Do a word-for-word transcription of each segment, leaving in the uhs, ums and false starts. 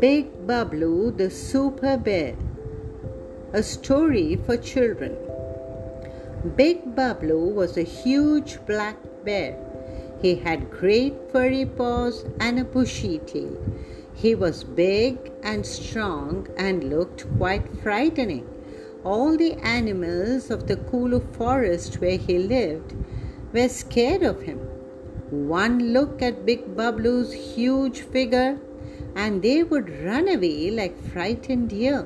Big Babloo the Super Bear, a story for children. Big Babloo was a huge black bear. He had great furry paws and a bushy tail. He was big and strong and looked quite frightening. All the animals of the Kulu forest where he lived were scared of him. One look at Big Babloo's huge figure and they would run away like frightened deer.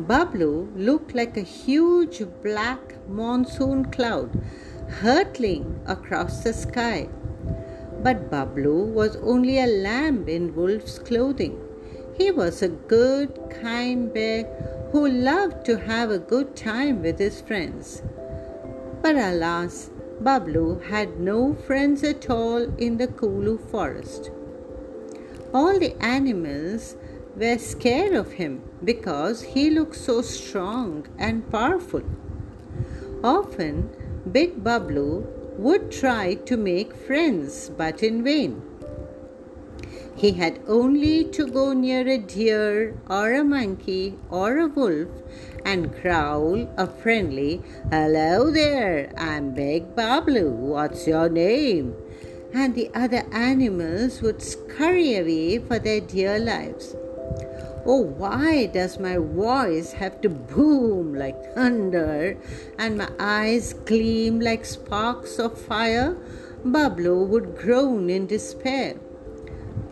Babloo looked like a huge black monsoon cloud hurtling across the sky. But Babloo was only a lamb in wolf's clothing. He was a good, kind bear who loved to have a good time with his friends. But alas, Babloo had no friends at all in the Kulu forest. All the animals were scared of him because he looked so strong and powerful. Often, Big Babloo would try to make friends, but in vain. He had only to go near a deer or a monkey or a wolf and growl a friendly, "Hello there, I'm Big Babloo, what's your name?" And the other animals would scurry away for their dear lives. Oh, why does my voice have to boom like thunder and my eyes gleam like sparks of fire? Babloo would groan in despair.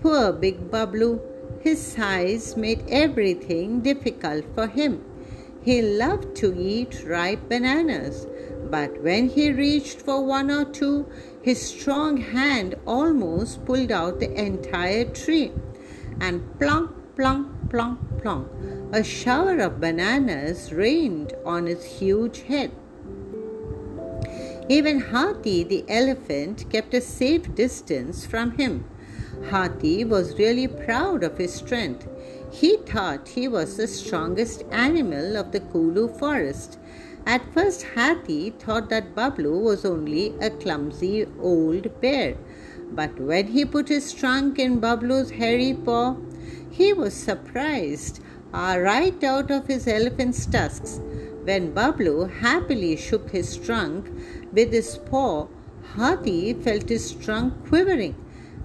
Poor Big Babloo, his size made everything difficult for him. He loved to eat ripe bananas, but when he reached for one or two, his strong hand almost pulled out the entire tree. And plonk, plonk, plonk, plonk, a shower of bananas rained on his huge head. Even Hathi the elephant kept a safe distance from him. Hathi was really proud of his strength. He thought he was the strongest animal of the Kulu forest. At first, Hathi thought that Babloo was only a clumsy old bear. But when he put his trunk in Babloo's hairy paw, he was surprised right out of his elephant's tusks. When Babloo happily shook his trunk with his paw, Hathi felt his trunk quivering.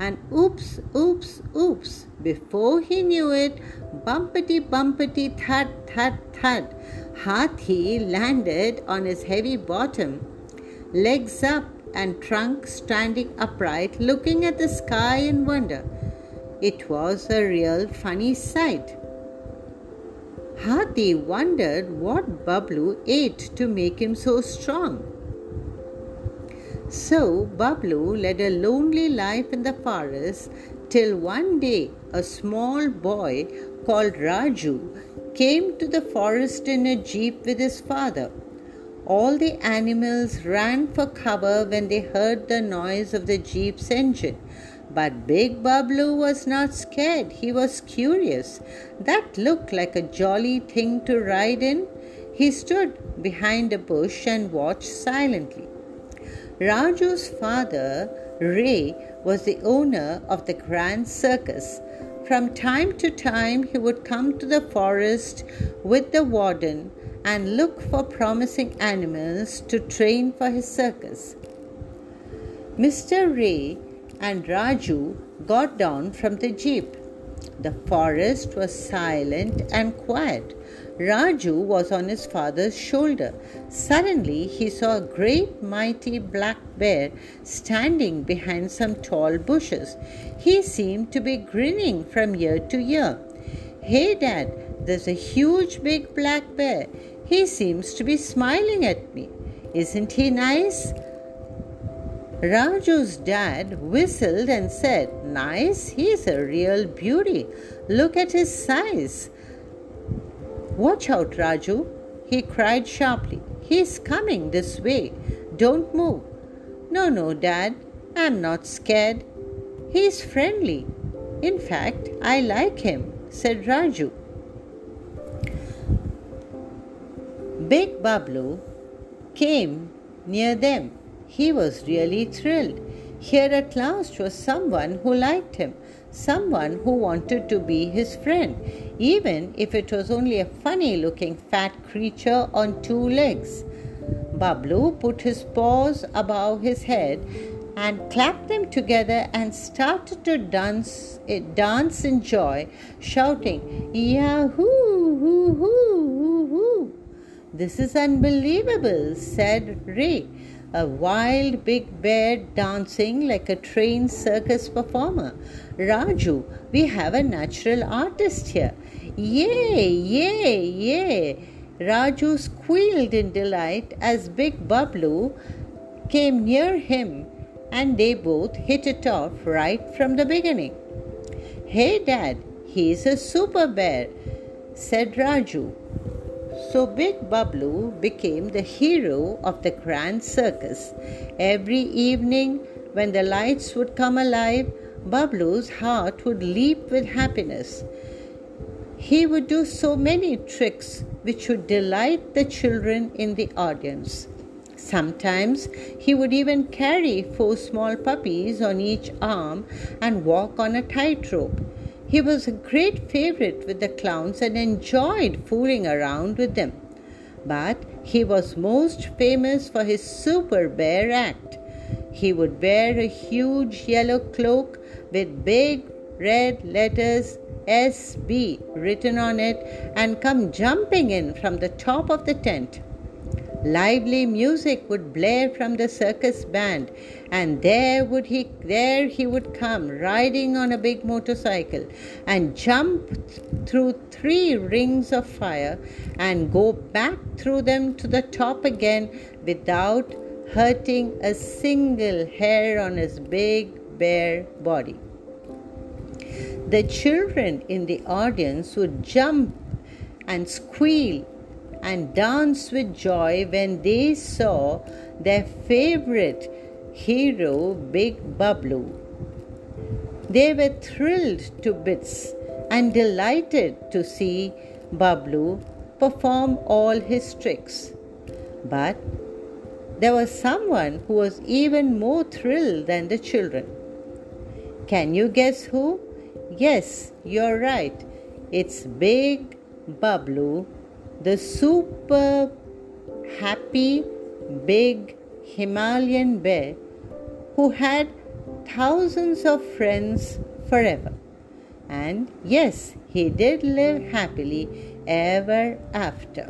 And oops, oops, oops, before he knew it, bumpity, bumpity, thud, thud, thud, Hathi landed on his heavy bottom, legs up and trunk standing upright, looking at the sky in wonder. It was a real funny sight. Hathi wondered what Babloo ate to make him so strong. So Babloo led a lonely life in the forest till one day a small boy called Raju came to the forest in a jeep with his father. All the animals ran for cover when they heard the noise of the jeep's engine. But Big Babloo was not scared. He was curious. That looked like a jolly thing to ride in. He stood behind a bush and watched silently. Raju's father, Ray, was the owner of the Grand Circus. From time to time, he would come to the forest with the warden and look for promising animals to train for his circus. Mister Ray and Raju got down from the jeep. The forest was silent and quiet. Raju was on his father's shoulder. Suddenly, he saw a great mighty black bear standing behind some tall bushes. He seemed to be grinning from ear to ear. "Hey, Dad, there's a huge big black bear. He seems to be smiling at me. Isn't he nice?" Raju's dad whistled and said, "Nice? He's a real beauty. Look at his size." "Watch out, Raju," he cried sharply. "He's coming this way. Don't move." "No, no, Dad, I'm not scared. He's friendly. In fact, I like him," said Raju. Big Babloo came near them. He was really thrilled. Here at last was someone who liked him, someone who wanted to be his friend, even if it was only a funny-looking fat creature on two legs. Babloo put his paws above his head and clapped them together and started to dance, dance in joy, shouting, "Yahoo! Hoo, hoo, hoo, hoo." "This is unbelievable," said Ray. A wild big bear dancing like a trained circus performer. "Raju, we have a natural artist here." "Yay, yay, yay." Raju squealed in delight as Big Babloo came near him, and they both hit it off right from the beginning. "Hey Dad, he's a super bear," said Raju. So Big Babloo became the hero of the Grand Circus. Every evening, when the lights would come alive, Babloo's heart would leap with happiness. He would do so many tricks which would delight the children in the audience. Sometimes he would even carry four small puppies on each arm and walk on a tightrope. He was a great favorite with the clowns and enjoyed fooling around with them. But he was most famous for his super bear act. He would wear a huge yellow cloak with big red letters S B written on it and come jumping in from the top of the tent. Lively music would blare from the circus band, and there would he there he would come riding on a big motorcycle and jump th- through three rings of fire and go back through them to the top again without hurting a single hair on his big bare body. The children in the audience would jump and squeal and danced with joy when they saw their favorite hero, Big Babloo. They were thrilled to bits and delighted to see Babloo perform all his tricks. But there was someone who was even more thrilled than the children. Can you guess who? Yes, you're right. It's Big Babloo, the super happy big Himalayan bear who had thousands of friends forever. And yes, he did live happily ever after.